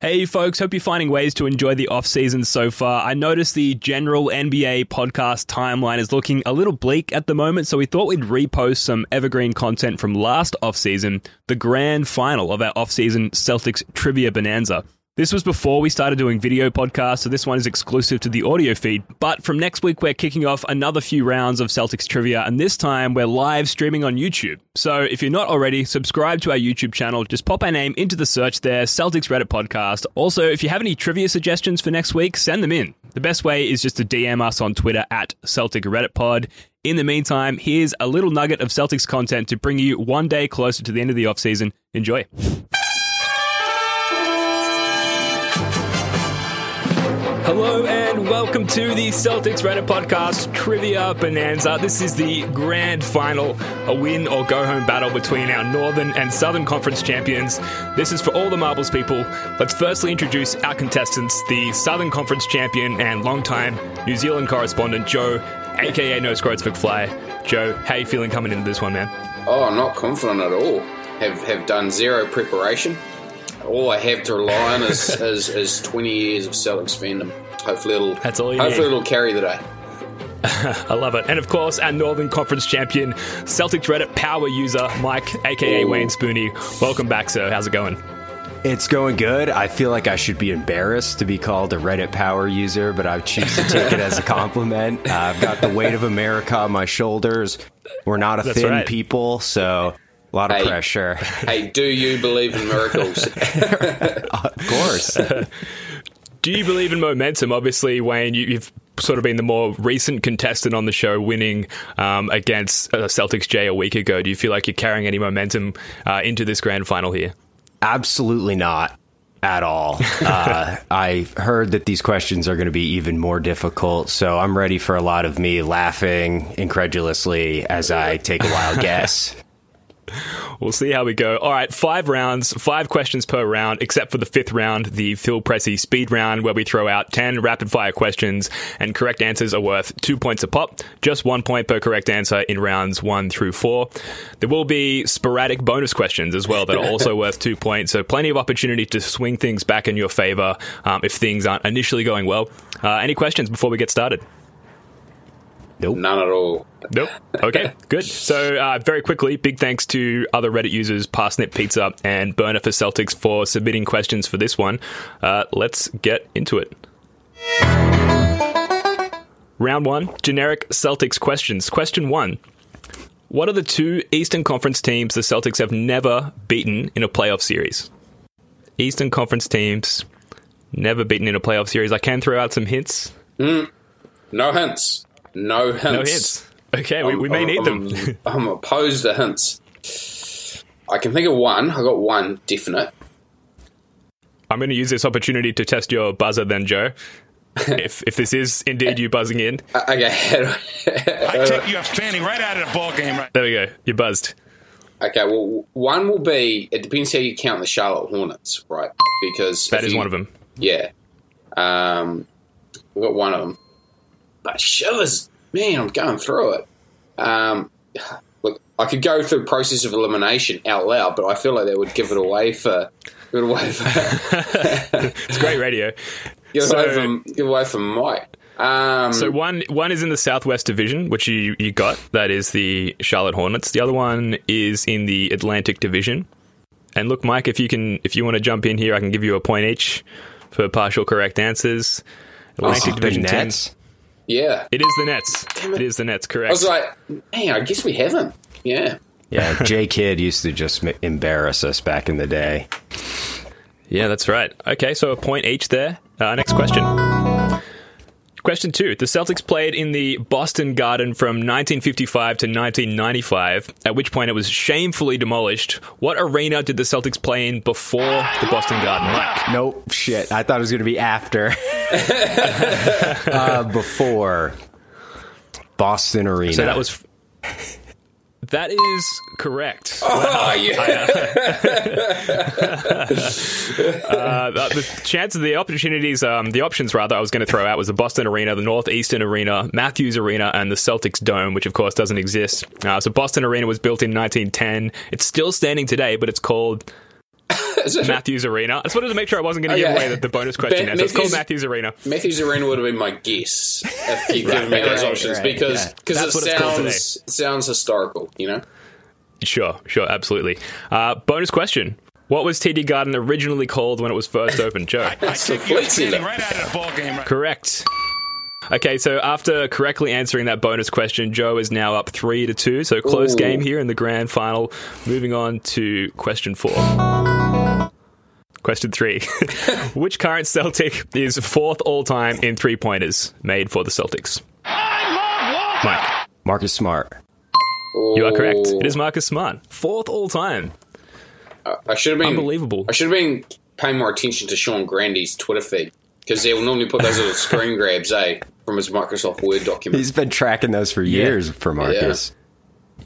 Hey folks, hope you're finding ways to enjoy the off-season so far. I noticed the general NBA podcast timeline is looking a little bleak at the moment, so we thought we'd repost some evergreen content from last off-season, the grand final of our off-season Celtics Trivia Bonanza. This was before we started doing video podcasts, so this one is exclusive to the audio feed. But from next week, we're kicking off another few rounds of Celtics trivia, and this time we're live streaming on YouTube. So if you're not already, subscribe to our YouTube channel. Just pop our name into the search there, Celtics Reddit Podcast. Also, if you have any trivia suggestions for next week, send them in. The best way is just to DM us on Twitter at Celtic Reddit Pod. In the meantime, here's a little nugget of Celtics content to bring you one day closer to the end of the offseason. Enjoy. Hello and welcome to the Celtics Reddit Podcast Trivia Bonanza. This is the grand final, a win or go home battle between our Northern and Southern Conference champions. This is for all the marbles people. Let's firstly introduce our contestants, the Southern Conference champion and longtime New Zealand correspondent Joe, aka NoScrotesMcfly. Joe, how are you feeling coming into this one, man? Oh, not confident at all. Have done zero preparation. All I have to rely on is 20 years of Celtics fandom. Hopefully it'll carry the day. I love it. And of course, our Northern Conference champion, Celtics Reddit power user, Mike, aka Wayne Spooney. Welcome back, sir. How's it going? It's going good. I feel like I should be embarrassed to be called a Reddit power user, but I choose to take it as a compliment. I've got the weight of America on my shoulders. We're not a That's thin right. people, so... A lot of pressure. Hey, do you believe in miracles? Of course. Do you believe in momentum? Obviously, Wayne, you've sort of been the more recent contestant on the show, winning against Celtics Jay a week ago. Do you feel like you're carrying any momentum into this grand final here? Absolutely not at all. I heard that these questions are going to be even more difficult, so I'm ready for a lot of me laughing incredulously as I take a wild guess. We'll see how we go. All right, 5 rounds, 5 questions per round, except for the 5th round, the Phil Pressey speed round, where we throw out 10 rapid-fire questions, and correct answers are worth 2 points a pop, just 1 point per correct answer in rounds 1 through 4. There will be sporadic bonus questions as well that are also worth 2 points, so plenty of opportunity to swing things back in your favor if things aren't initially going well. Any questions before we get started? Nope. None at all. Nope. Okay, good. So very quickly, big thanks to other Reddit users, Parsnip Pizza and Burner for Celtics, for submitting questions for this one. Let's get into it. Round 1, generic Celtics questions. Question 1. What are the 2 Eastern Conference teams the Celtics have never beaten in a playoff series? Eastern Conference teams never beaten in a playoff series. I can throw out some hints. No hints. No hints. No hints. Okay, we may need them. I'm opposed to hints. I can think of one. I got one definite. I'm going to use this opportunity to test your buzzer then, Joe. If this is indeed you buzzing in. Okay. I take you outstanding right out of the ball game. Right. There we go. You buzzed. Okay, well, one will be, it depends how you count the Charlotte Hornets, right? Because that is one of them. Yeah. We've got one of them. But shivers, man, I'm going through it. Look, I could go through the process of elimination out loud, but I feel like that would give it away for It's great radio. Give it away from Mike. So one is in the Southwest Division, which you got. That is the Charlotte Hornets. The other one is in the Atlantic Division. And look, Mike, if you want to jump in here, I can give you a point each for partial correct answers. Atlantic Division Nets. Yeah. It is the Nets. It is the Nets, correct. I was like, man, I guess we haven't. Yeah. Yeah, J. Kidd used to just embarrass us back in the day. Yeah, that's right. Okay, so a point each there. Next question. Question two. The Celtics played in the Boston Garden from 1955 to 1995, at which point it was shamefully demolished. What arena did the Celtics play in before the Boston Garden? Like? Nope. Shit. I thought it was going to be after. Before. Boston Arena. So that was... That is correct. Oh, wow. Yeah. The chance of the opportunities, the options rather, I was going to throw out was the Boston Arena, the Northeastern Arena, Matthews Arena, and the Celtics Dome, which of course doesn't exist. So Boston Arena was built in 1910. It's still standing today, but it's called Matthews Arena. I just wanted to make sure I wasn't going to give away the bonus question. It's called Matthews Arena. Matthews Arena would have been my guess if you'd given me those options because it sounds historical, you know? Sure, absolutely. Bonus question. What was TD Garden originally called when it was first opened, Joe? I think you're standing right out of the ballgame. Right? Correct. Okay, so after correctly answering that bonus question, Joe is now up 3-2, so close game here in the grand final. Moving on to question four. Question three. Which current Celtic is fourth all-time in three-pointers made for the Celtics? Mike. Marcus Smart. You are correct. It is Marcus Smart. Fourth all-time. I should have been... Unbelievable. I should have been paying more attention to Sean Grandy's Twitter feed, because they'll normally put those little screen grabs, from his Microsoft Word document. He's been tracking those for years for Marcus.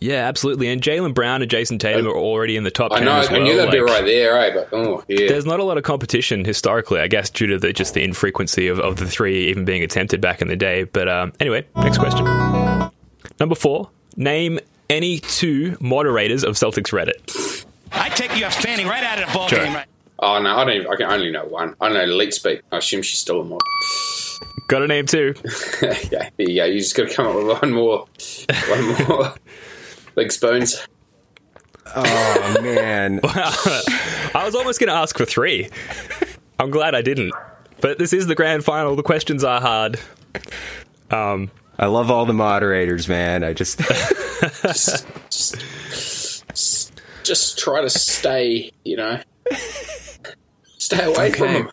Yeah, absolutely. And Jaylen Brown and Jason Tatum are already in the top 10 as well. I knew that'd be right there, right? But, there's not a lot of competition historically, I guess, due to the infrequency of the three even being attempted back in the day. But anyway, next question. Number four, name any two moderators of Celtics Reddit. I take you up standing right out of the ball game, right? Oh, no, I can only know one. I know Leet Speak. I assume she's still a mod. Got a name too. Yeah, there you go. You just got to come up with one more. Big spoons. Oh, man. Wow. I was almost going to ask for three. I'm glad I didn't. But this is the grand final. The questions are hard. I love all the moderators, man. I just... just try to stay, Stay away from them.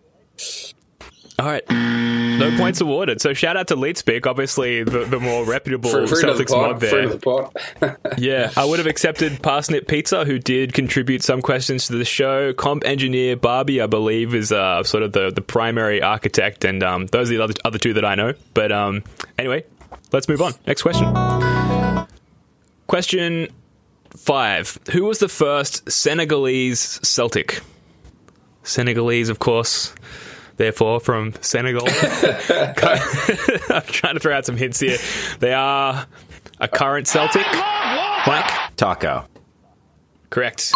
All right. No points awarded. So shout out to Leet Speak, obviously the more reputable Celtics mod there. Yeah, I would have accepted Parsnip Pizza, who did contribute some questions to the show. Comp engineer Barbie, I believe, is sort of the primary architect, and those are the other two that I know. But anyway, let's move on. Next question. Question 5. Who was the first Senegalese Celtic? Senegalese, of course, therefore from Senegal. I'm trying to throw out some hints here. They are a current Celtic. Mike? Taco. Correct.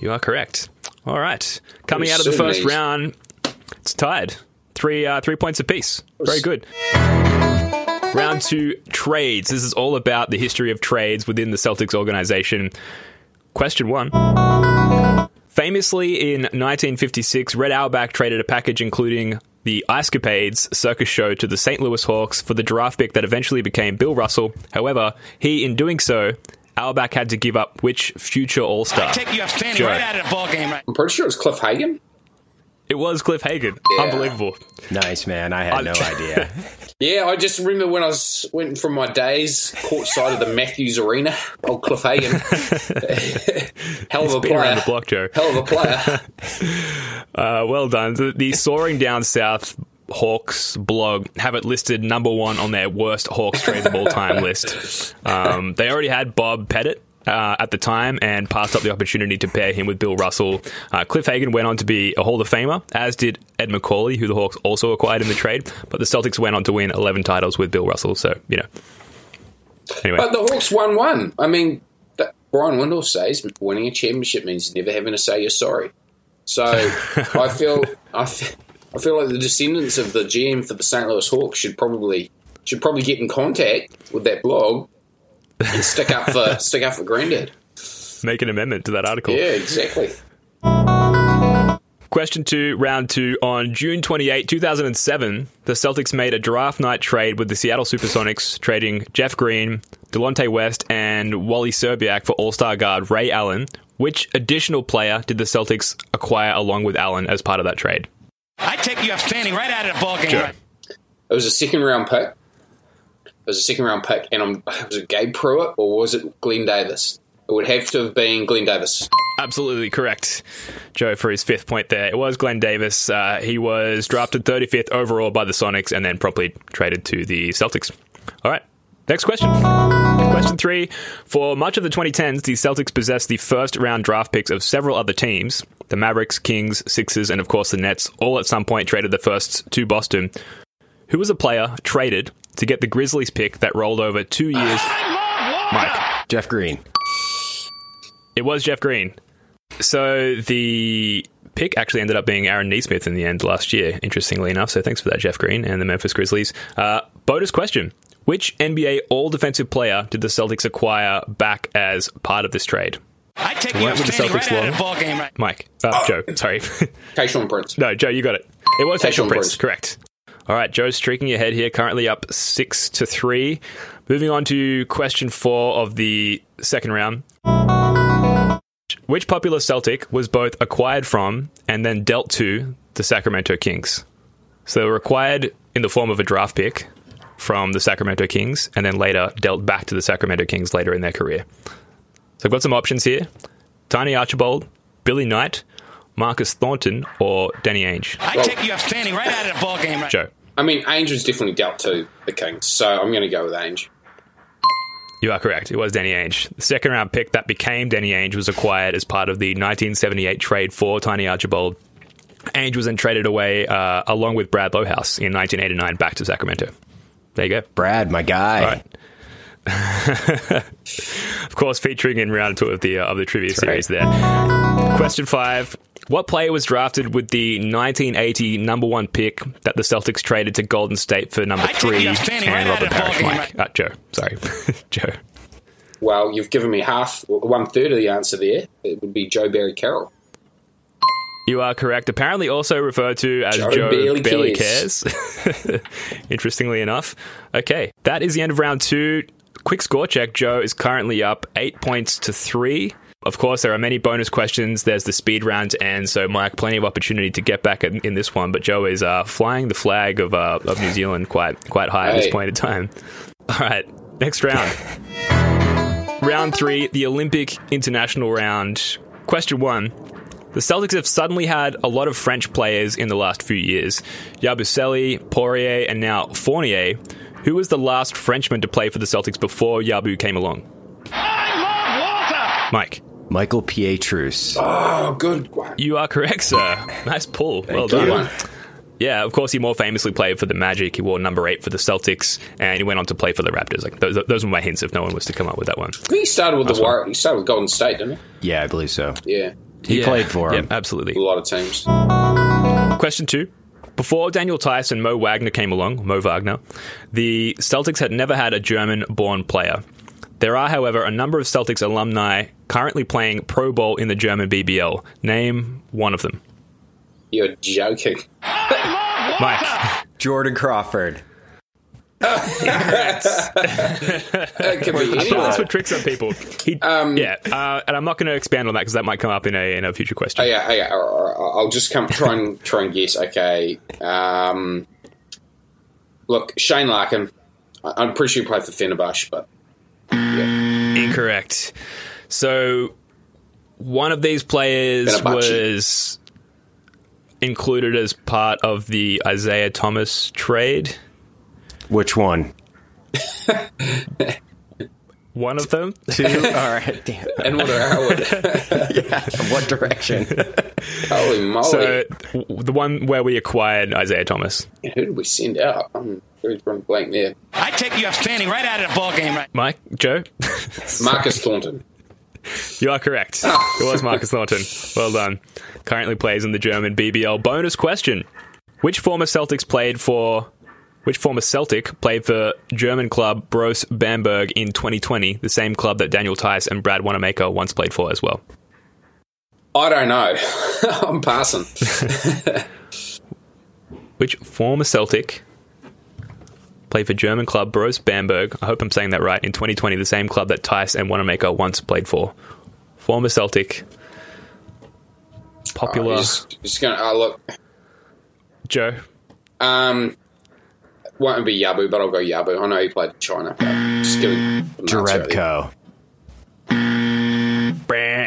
You are correct. All right. Coming out of the first round, it's tied. 3 points apiece. Very good. Round two, trades. This is all about the history of trades within the Celtics organization. Question one. Famously, in 1956, Red Auerbach traded a package including the Ice Capades circus show to the St. Louis Hawks for the draft pick that eventually became Bill Russell. However, in doing so, Auerbach had to give up which future All-Star? I take you up standing right out of the ballgame. Right? I'm pretty sure it was Cliff Hagan. It was Cliff Hagan. Yeah. Unbelievable. Nice, man. I had no idea. Yeah, I just remember when I went from my days courtside of the Matthews Arena. Old Cliff Hagan. Hell of a player. Well done. The Soaring Down South Hawks blog have it listed number one on their worst Hawks trades of all time list. They already had Bob Pettit at the time and passed up the opportunity to pair him with Bill Russell. Cliff Hagan went on to be a Hall of Famer, as did Ed McCauley, who the Hawks also acquired in the trade, but the Celtics went on to win 11 titles with Bill Russell, so, Anyway. But the Hawks won one. I mean, Brian Windle says winning a championship means never having to say you're sorry. So I feel like the descendants of the GM for the St. Louis Hawks should probably get in contact with that blog and stick up for Grandad. Make an amendment to that article. Yeah, exactly. Question 2, round 2. On June 28, 2007, the Celtics made a draft night trade with the Seattle SuperSonics, trading Jeff Green, Delonte West, and Wally Szczerbiak for All-Star guard Ray Allen. Which additional player did the Celtics acquire along with Allen as part of that trade? I take you up standing right out of the ballgame. Sure. It was a second-round pick. And was it Gabe Pruitt or was it Glenn Davis? It would have to have been Glenn Davis. Absolutely correct, Joe, for his fifth point there. It was Glenn Davis. He was drafted 35th overall by the Sonics and then promptly traded to the Celtics. All right, next question. Question three. For much of the 2010s, the Celtics possessed the first-round draft picks of several other teams. The Mavericks, Kings, Sixers, and, of course, the Nets all at some point traded the firsts to Boston. Who was a player traded to get the Grizzlies pick that rolled over 2 years? Mike. Jeff Green. It was Jeff Green. So the pick actually ended up being Aaron Nesmith in the end last year, interestingly enough. So thanks for that, Jeff Green and the Memphis Grizzlies. Bonus question. Which NBA all-defensive player did the Celtics acquire back as part of this trade? I take you the Celtics right ball game, right? Mike. Joe, sorry. Tayshaun Prince. No, Joe, you got it. It was Tayshaun Prince, correct. All right, Joe's streaking ahead here, currently up 6-3. Moving on to question four of the second round. Which popular Celtic was both acquired from and then dealt to the Sacramento Kings? So they were acquired in the form of a draft pick from the Sacramento Kings and then later dealt back to the Sacramento Kings later in their career. So I've got some options here. Tiny Archibald, Billy Knight, Marcus Thornton, or Danny Ainge? I take you standing right out of the ballgame. Right? Joe. I mean, Ainge was definitely dealt to the Kings, so I'm going to go with Ainge. You are correct. It was Danny Ainge. The second-round pick that became Danny Ainge was acquired as part of the 1978 trade for Tiny Archibald. Ainge was then traded away along with Brad Lohouse in 1989 back to Sacramento. There you go. Brad, my guy. All right. Of course, featuring in round two of the trivia series there. Question five. What player was drafted with the 1980 number one pick that the Celtics traded to Golden State for number three and Robert Parrish? Mike. Joe, sorry. Joe. Well, you've given me 1/3 of the answer there. It would be Joe Barry Carroll. You are correct. Apparently also referred to as Joe Barely Cares. Interestingly enough. Okay, that is the end of round two. Quick score check. Joe is currently up 8-3. Of course, there are many bonus questions. There's the speed round to end, so Mike, plenty of opportunity to get back in this one. But Joe is flying the flag of New Zealand quite high at this point in time. All right, next round. Round three, the Olympic international round. Question one. The Celtics have suddenly had a lot of French players in the last few years. Yabusele, Poirier, and now Fournier. Who was the last Frenchman to play for the Celtics before Yabu came along? I love water! Mike. Michael Pietrus. Oh, good one. You are correct, sir. Nice pull. Well done. Yeah, of course, he more famously played for the Magic. He wore number 8 for the Celtics, and he went on to play for the Raptors. Like those were my hints if no one was to come up with that one. He started with He started with Golden State, didn't he? Yeah, I believe so. Yeah. He played for him. Yeah, absolutely. A lot of teams. Question two. Before Daniel Theis and Mo Wagner came along, the Celtics had never had a German-born player. There are, however, a number of Celtics alumni currently playing Pro Bowl in the German BBL. Name one of them. You're joking. Mike. Jordan Crawford. That could be anyone. I thought that's what tricks up people. And I'm not going to expand on that because that might come up in a future question. Yeah. I'll just try and guess. Okay. Look, Shane Larkin. I'm pretty sure he played for Fenerbahce, but yeah. Incorrect. So one of these players was included as part of the Isaiah Thomas trade. Which one? One of them? Two? All right. Damn. And what what direction? Holy moly. So, the one where we acquired Isaiah Thomas. Yeah, who did we send out? I'm going blank there. I take you standing right out of the ballgame. Right? Mike? Joe? Marcus Thornton. You are correct. It was Marcus Thornton. Well done. Currently plays in the German BBL. Bonus question. Which former Celtic played for German club Brose Bamberg in 2020, the same club that Daniel Theis and Brad Wanamaker once played for as well? I don't know. I'm passing. Which former Celtic played for German club Brose Bamberg, I hope I'm saying that right, in 2020, the same club that Theis and Wanamaker once played for? Former Celtic. Popular. Look. Joe. won't be Yabu, but I'll go Yabu. I know he played in China. Just give him Jarebko.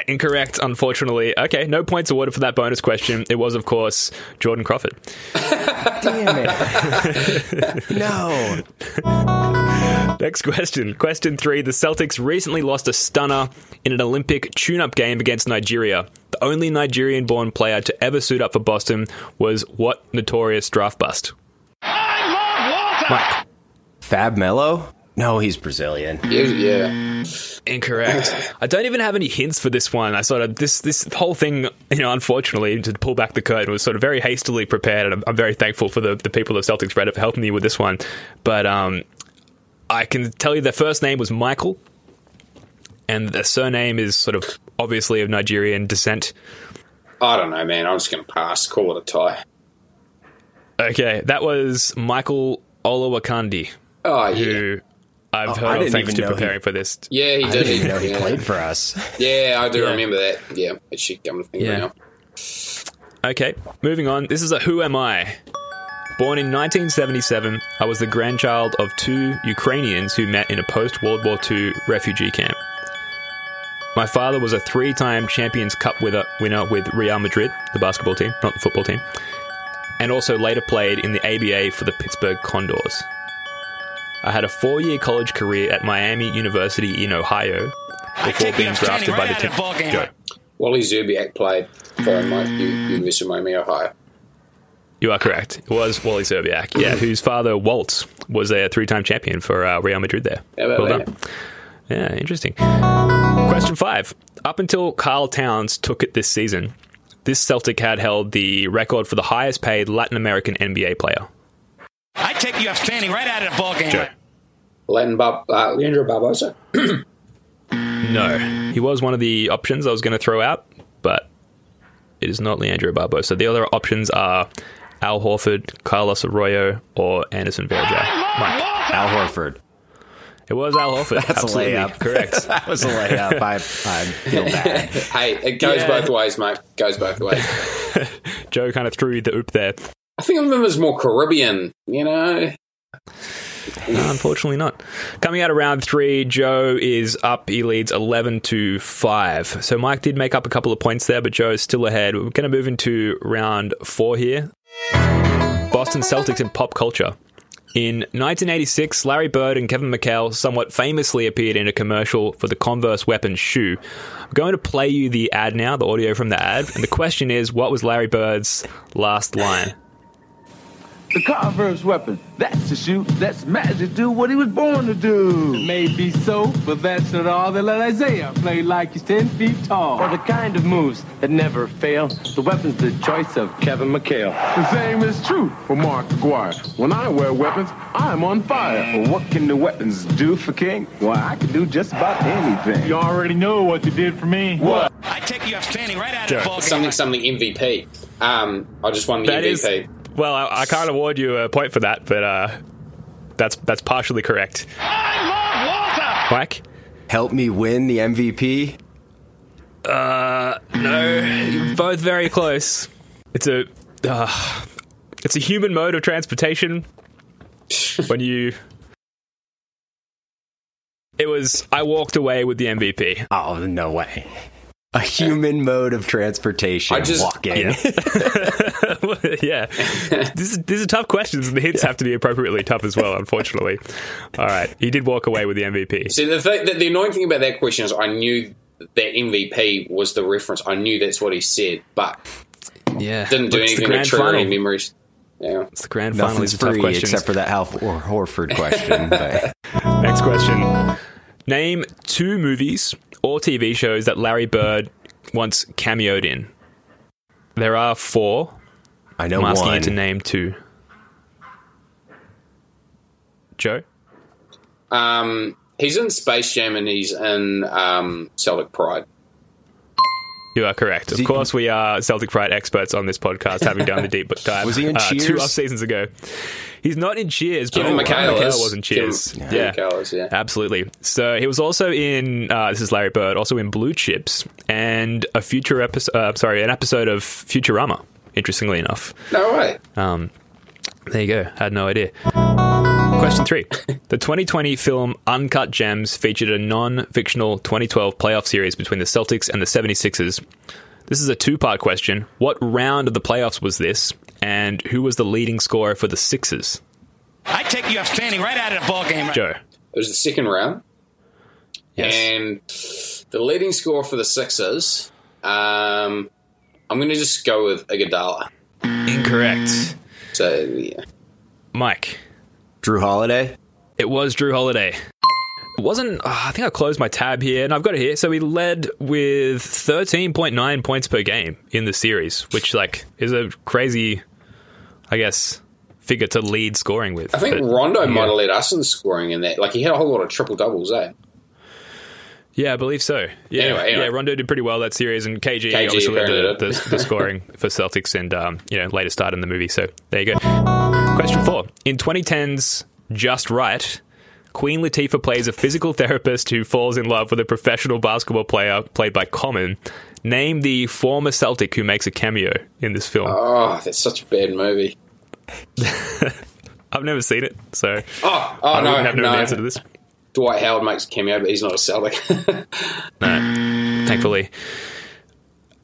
Incorrect, unfortunately. Okay, no points awarded for that bonus question. It was, of course, Jordan Crawford. Damn it. No. Next question. Question 3. The Celtics recently lost a stunner in an Olympic tune-up game against Nigeria. The only Nigerian-born player to ever suit up for Boston was what notorious draft bust? I love water! Mike. Fab Melo? No, he's Brazilian. Yeah. Incorrect. I don't even have any hints for this one. I sort of this whole thing, you know, unfortunately, to pull back the curtain, was sort of very hastily prepared, and I'm very thankful for the people of Celtics Reddit for helping me with this one. But I can tell you their first name was Michael, and their surname is sort of obviously of Nigerian descent. I don't know, man. I'm just going to pass. Call it a tie. Okay, that was Michael Olowokandi. Oh, yeah. Who I've heard of thanks to preparing for this. Yeah, he did. I didn't even know he played for us. Yeah, I do remember that. Yeah, it should come to think now. Okay, moving on. This is a Who Am I? Born in 1977, I was the grandchild of two Ukrainians who met in a post-World War II refugee camp. My father was a three-time Champions Cup winner with Real Madrid, the basketball team, not the football team, and also later played in the ABA for the Pittsburgh Condors. I had a 4-year college career at Miami University in Ohio before being drafted by the Tennessee. Wally Szczerbiak played for University of Miami, Ohio. You are correct. It was Wally Szczerbiak, whose father, Waltz, was a 3-time champion for Real Madrid there. Well done. Yeah, interesting. Question 5. Up until Karl Towns took it this season, this Celtic had held the record for the highest paid Latin American NBA player. I take you standing right out of the ballgame. Sure. Leandro Barbosa? No. He was one of the options I was going to throw out, but it is not Leandro Barbosa. The other options are Al Horford, Carlos Arroyo, or Anderson Varejao. Mike. Al Horford. It was Al Horford. That's absolutely a layup. Correct. That was a layup. I feel bad. Hey, it goes both ways, mate. Goes both ways. Joe kind of threw the oop there. I think of them as more Caribbean, you know? No, unfortunately not. Coming out of round 3, Joe is up. He leads 11-5. So Mike did make up a couple of points there, but Joe is still ahead. We're going to move into round 4 here. Boston Celtics and pop culture. In 1986, Larry Bird and Kevin McHale somewhat famously appeared in a commercial for the Converse Weapons shoe. I'm going to play you the ad now, the audio from the ad. And the question is, what was Larry Bird's last line? The Converse weapon, that's the shoe, that's magic, do what he was born to do. It may be so, but that's not all. They let Isaiah play like he's 10 feet tall. For the kind of moves that never fail, the weapon's the choice of Kevin McHale. The same is true for Mark McGuire. When I wear weapons, I'm on fire. Well, what can the weapons do for King? Well, I can do just about anything. You already know what you did for me. What? I take you up standing right out of the ball. Something MVP. I just won the MVP. Well, I can't award you a point for that, but that's partially correct. I love water! Mike? Help me win the MVP? No. Both very close. It's a human mode of transportation. It was, I walked away with the MVP. Oh, no way. A human mode of transportation. Walking. Yeah. These are tough questions, and the hits have to be appropriately tough as well, unfortunately. All right. He did walk away with the MVP. See, the annoying thing about that question is I knew that MVP was the reference. I knew that's what he said, but didn't do anything to trigger any memories. Yeah. It's the grand final. Nothing's free except for that Alf or Horford question. But. Next question. Name 2 movies or TV shows that Larry Bird once cameoed in. There are 4. I know one. I'm asking you to name 2. Joe? He's in Space Jam and he's in Celtic Pride. You are correct. Of course, we are Celtic Pride experts on this podcast, having done the deep dive. Was he in Cheers? 2 off-seasons ago. He's not in Cheers, but McHale was in Cheers. Yeah, absolutely. So he was also in, this is Larry Bird, also in Blue Chips and a future episode, an episode of Futurama, interestingly enough. No way. There you go. I had no idea. Question 3. The 2020 film Uncut Gems featured a non-fictional 2012 playoff series between the Celtics and the 76ers. This is a two-part question. What round of the playoffs was this, and who was the leading scorer for the Sixers? I take you standing right out of the ballgame. Right? Joe. It was the second round. Yes. And the leading scorer for the Sixers, I'm going to just go with Iguodala. Incorrect. So, yeah. Mike. Drew Holiday? It was Drew Holiday. It wasn't... Oh, I think I closed my tab here, and I've got it here. So he led with 13.9 points per game in the series, which is a crazy, I guess, figure to lead scoring with. I think Rondo might have led us in scoring in that. He had a whole lot of triple-doubles, eh? Yeah, I believe so. Yeah, anyway. Yeah, Rondo did pretty well that series, and KG obviously led the scoring for Celtics and later starred in the movie. So there you go. Question 4. In 2010's Just Right, Queen Latifah plays a physical therapist who falls in love with a professional basketball player played by Common. Name the former Celtic who makes a cameo in this film. Oh, that's such a bad movie. I've never seen it, so I have no answer to this. Dwight Howard makes a cameo, but he's not a Celtic. No, thankfully.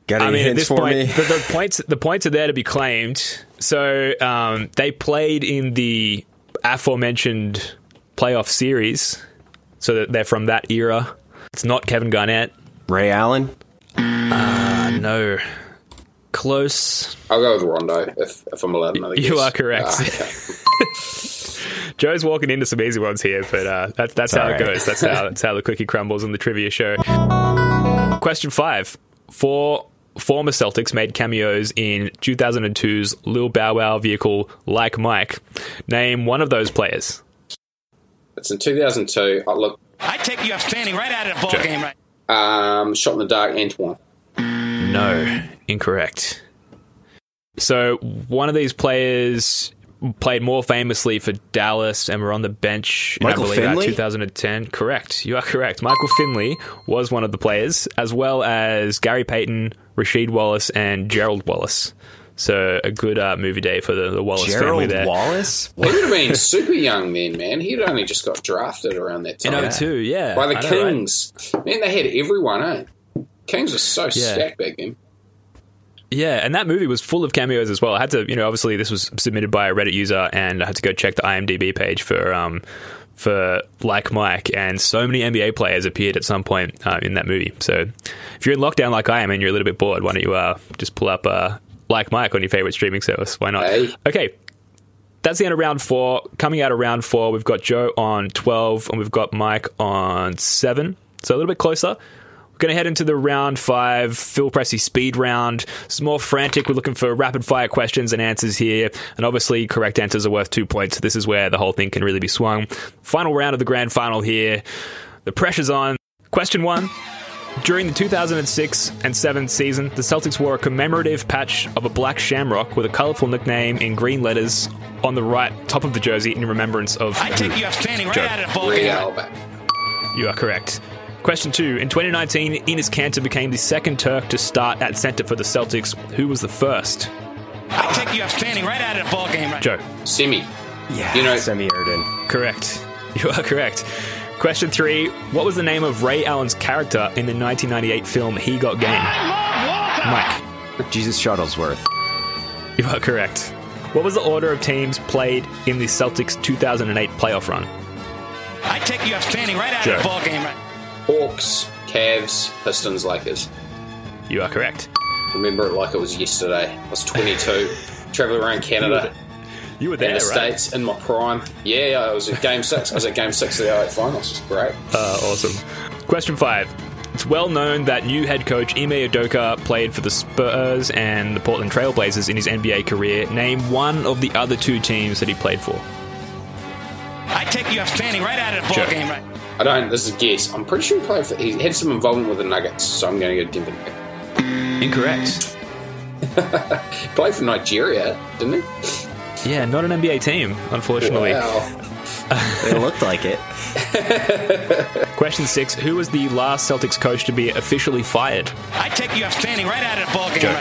Got any hints for me? The points are there to be claimed. So they played in the aforementioned playoff series, so that they're from that era. It's not Kevin Garnett. Ray Allen? No. Close. I'll go with Rondo, if I'm allowed another guess. You are correct. Okay. Joe's walking into some easy ones here, but that's how it goes. That's how the cookie crumbles on the trivia show. Question 5. 4 former Celtics made cameos in 2002's Lil Bow Wow vehicle Like Mike. Name one of those players. It's in 2002. Oh, look. I take you standing right out of the ballgame. Right? Shot in the dark, Antoine. No, incorrect. So one of these players played more famously for Dallas and were on the bench in, I believe, Finley? 2010. Correct. You are correct. Michael Finley was one of the players, as well as Gary Payton, Rasheed Wallace, and Gerald Wallace. So a good movie day for the Wallace family there. Gerald Wallace? He would have been super young then, man. He'd only just got drafted around that time. In 02, yeah. By the Kings. Know, right? Man, they had everyone, eh? Kings were so stacked back then. Yeah, and that movie was full of cameos as well. I had to, obviously this was submitted by a Reddit user, and I had to go check the IMDb page for Like Mike, and so many NBA players appeared at some point in that movie. So if you're in lockdown like I am and you're a little bit bored, why don't you just pull up Like Mike on your favorite streaming service? Why not? Hey. Okay, that's the end of round 4. Coming out of round 4, we've got Joe on 12, and we've got Mike on 7. So a little bit closer. Going to head into the round 5, Phil Pressey speed round. It's more frantic. We're looking for rapid-fire questions and answers here. And obviously, correct answers are worth 2 points. This is where the whole thing can really be swung. Final round of the grand final here. The pressure's on. Question 1. During the 2006 and 7 season, the Celtics wore a commemorative patch of a black shamrock with a colourful nickname in green letters on the right top of the jersey in remembrance of... I take you up standing right out of the ballgame. You are correct. Question 2. In 2019, Enes Kanter became the second Turk to start at centre for the Celtics. Who was the first? I take you up standing right out of the ballgame. Right? Joe. Semi. Yeah, Semi Erden. Correct. You are correct. Question 3. What was the name of Ray Allen's character in the 1998 film He Got Game? Mike. Jesus Shuttlesworth. You are correct. What was the order of teams played in the Celtics 2008 playoff run? I take you up standing right out of the ballgame. Right? Hawks, Cavs, Pistons, Lakers. You are correct. Remember it like it was yesterday. I was 22, travelling around Canada. You were there, right? In the States, in my prime. Yeah, I was at Game 6. I was at Game 6 of the 08 Finals. It was great. Awesome. Question 5. It's well known that new head coach Ime Udoka played for the Spurs and the Portland Trail Blazers in his NBA career. Name one of the other two teams that he played for. I take you up standing right out of the ballgame, right? This is a guess. I'm pretty sure he had some involvement with the Nuggets, so I'm going to go Denver Nuggets. Incorrect. Played for Nigeria, didn't he? Yeah, not an NBA team, unfortunately. Wow. It looked like it. Question 6. Who was the last Celtics coach to be officially fired? I take you up standing right out of the ballgame.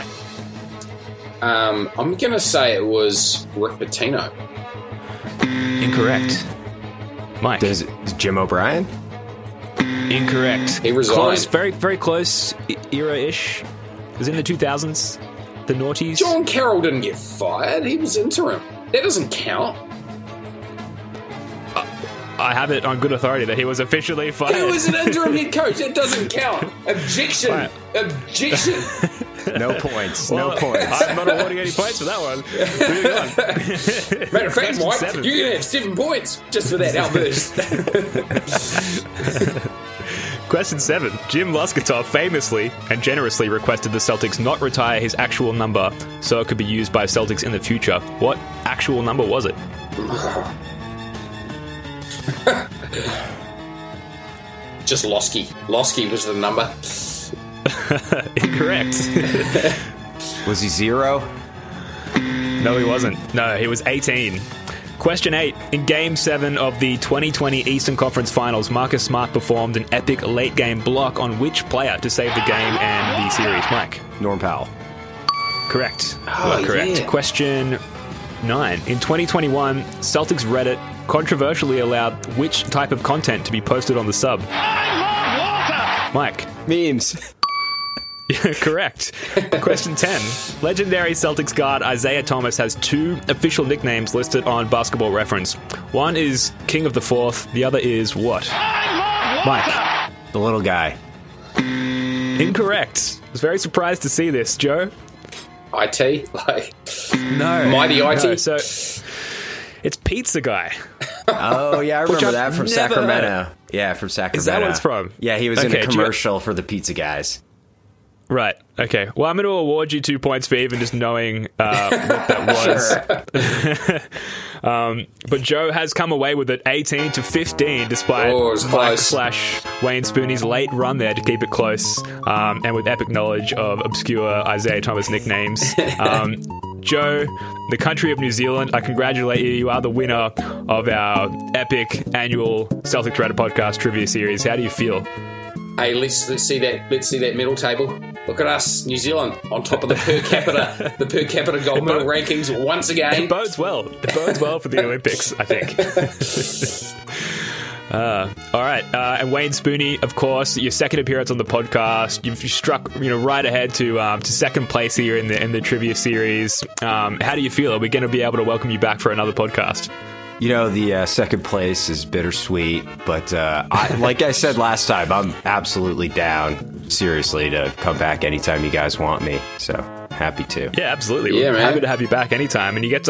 Right? I'm going to say it was Rick Pitino. Incorrect. Mike. Is Jim O'Brien? Incorrect. He resigned. Close, very, very close era-ish. It was in the 2000s, the noughties. John Carroll didn't get fired. He was interim. That doesn't count. I have it on good authority that he was officially fired. He was an interim head coach. It doesn't count. Objection. Right. Objection. No points. Well, no points. I'm not awarding any points for that one. Moving on. Matter of fact, Mike, you're going to have 7 points just for that outburst. Question 7. Jim Loskatoff famously and generously requested the Celtics not retire his actual number so it could be used by Celtics in the future. What actual number was it? Just Losky. Losky was the number. Incorrect. Was he 0? No, he wasn't. No, he was 18. Question 8. In Game 7 of the 2020 Eastern Conference Finals, Marcus Smart performed an epic late-game block on which player to save the game and the series? Mike. Norm Powell. Correct. Oh, correct. Yeah. Question 9. In 2021, Celtics Reddit controversially allowed which type of content to be posted on the sub? I love water! Mike. Memes. Correct. Question 10. Legendary Celtics guard Isaiah Thomas has 2 official nicknames listed on Basketball Reference. One is King of the Fourth. The other is what? Mike. The little guy. Incorrect. I was very surprised to see this, Joe. IT? Like, no. Mighty IT? No, so it's Pizza Guy. Oh, yeah, I remember that from Sacramento. Yeah, from Sacramento. Is that what it's from? Yeah, he was in a commercial for the Pizza Guys. Right, okay. Well, I'm going to award you 2 points for even just knowing what that was. But Joe has come away with it 18-15 despite Mike/Wayne Spooney's late run there to keep it close and with epic knowledge of obscure Isaiah Thomas nicknames. Joe, the country of New Zealand, I congratulate you. You are the winner of our epic annual Celtics Radar Podcast trivia series. How do you feel? Hey, let's see that. Let's see that medal table. Look at us, New Zealand, on top of the per capita, gold medal rankings once again. It bodes well. It bodes well for the Olympics, I think. All right, and Wayne Spooney, of course, your second appearance on the podcast. You've struck, right ahead to second place here in the trivia series. How do you feel? Are we going to be able to welcome you back for another podcast? The second place is bittersweet, but like I said last time, I'm absolutely down, seriously, to come back anytime you guys want me, so happy to. Yeah, absolutely. Yeah, we're happy to have you back anytime, and you get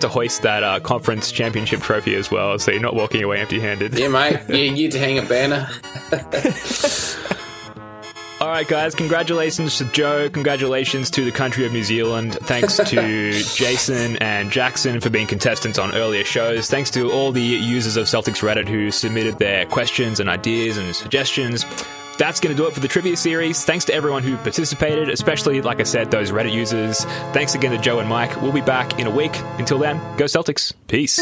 to hoist that conference championship trophy as well, so you're not walking away empty-handed. Yeah, mate. Yeah, you get to hang a banner. All right, guys, congratulations to Joe. Congratulations to the country of New Zealand. Thanks to Jason and Jackson for being contestants on earlier shows. Thanks to all the users of Celtics Reddit who submitted their questions and ideas and suggestions. That's going to do it for the trivia series. Thanks to everyone who participated, especially, like I said, those Reddit users. Thanks again to Joe and Mike. We'll be back in a week. Until then, go Celtics. Peace.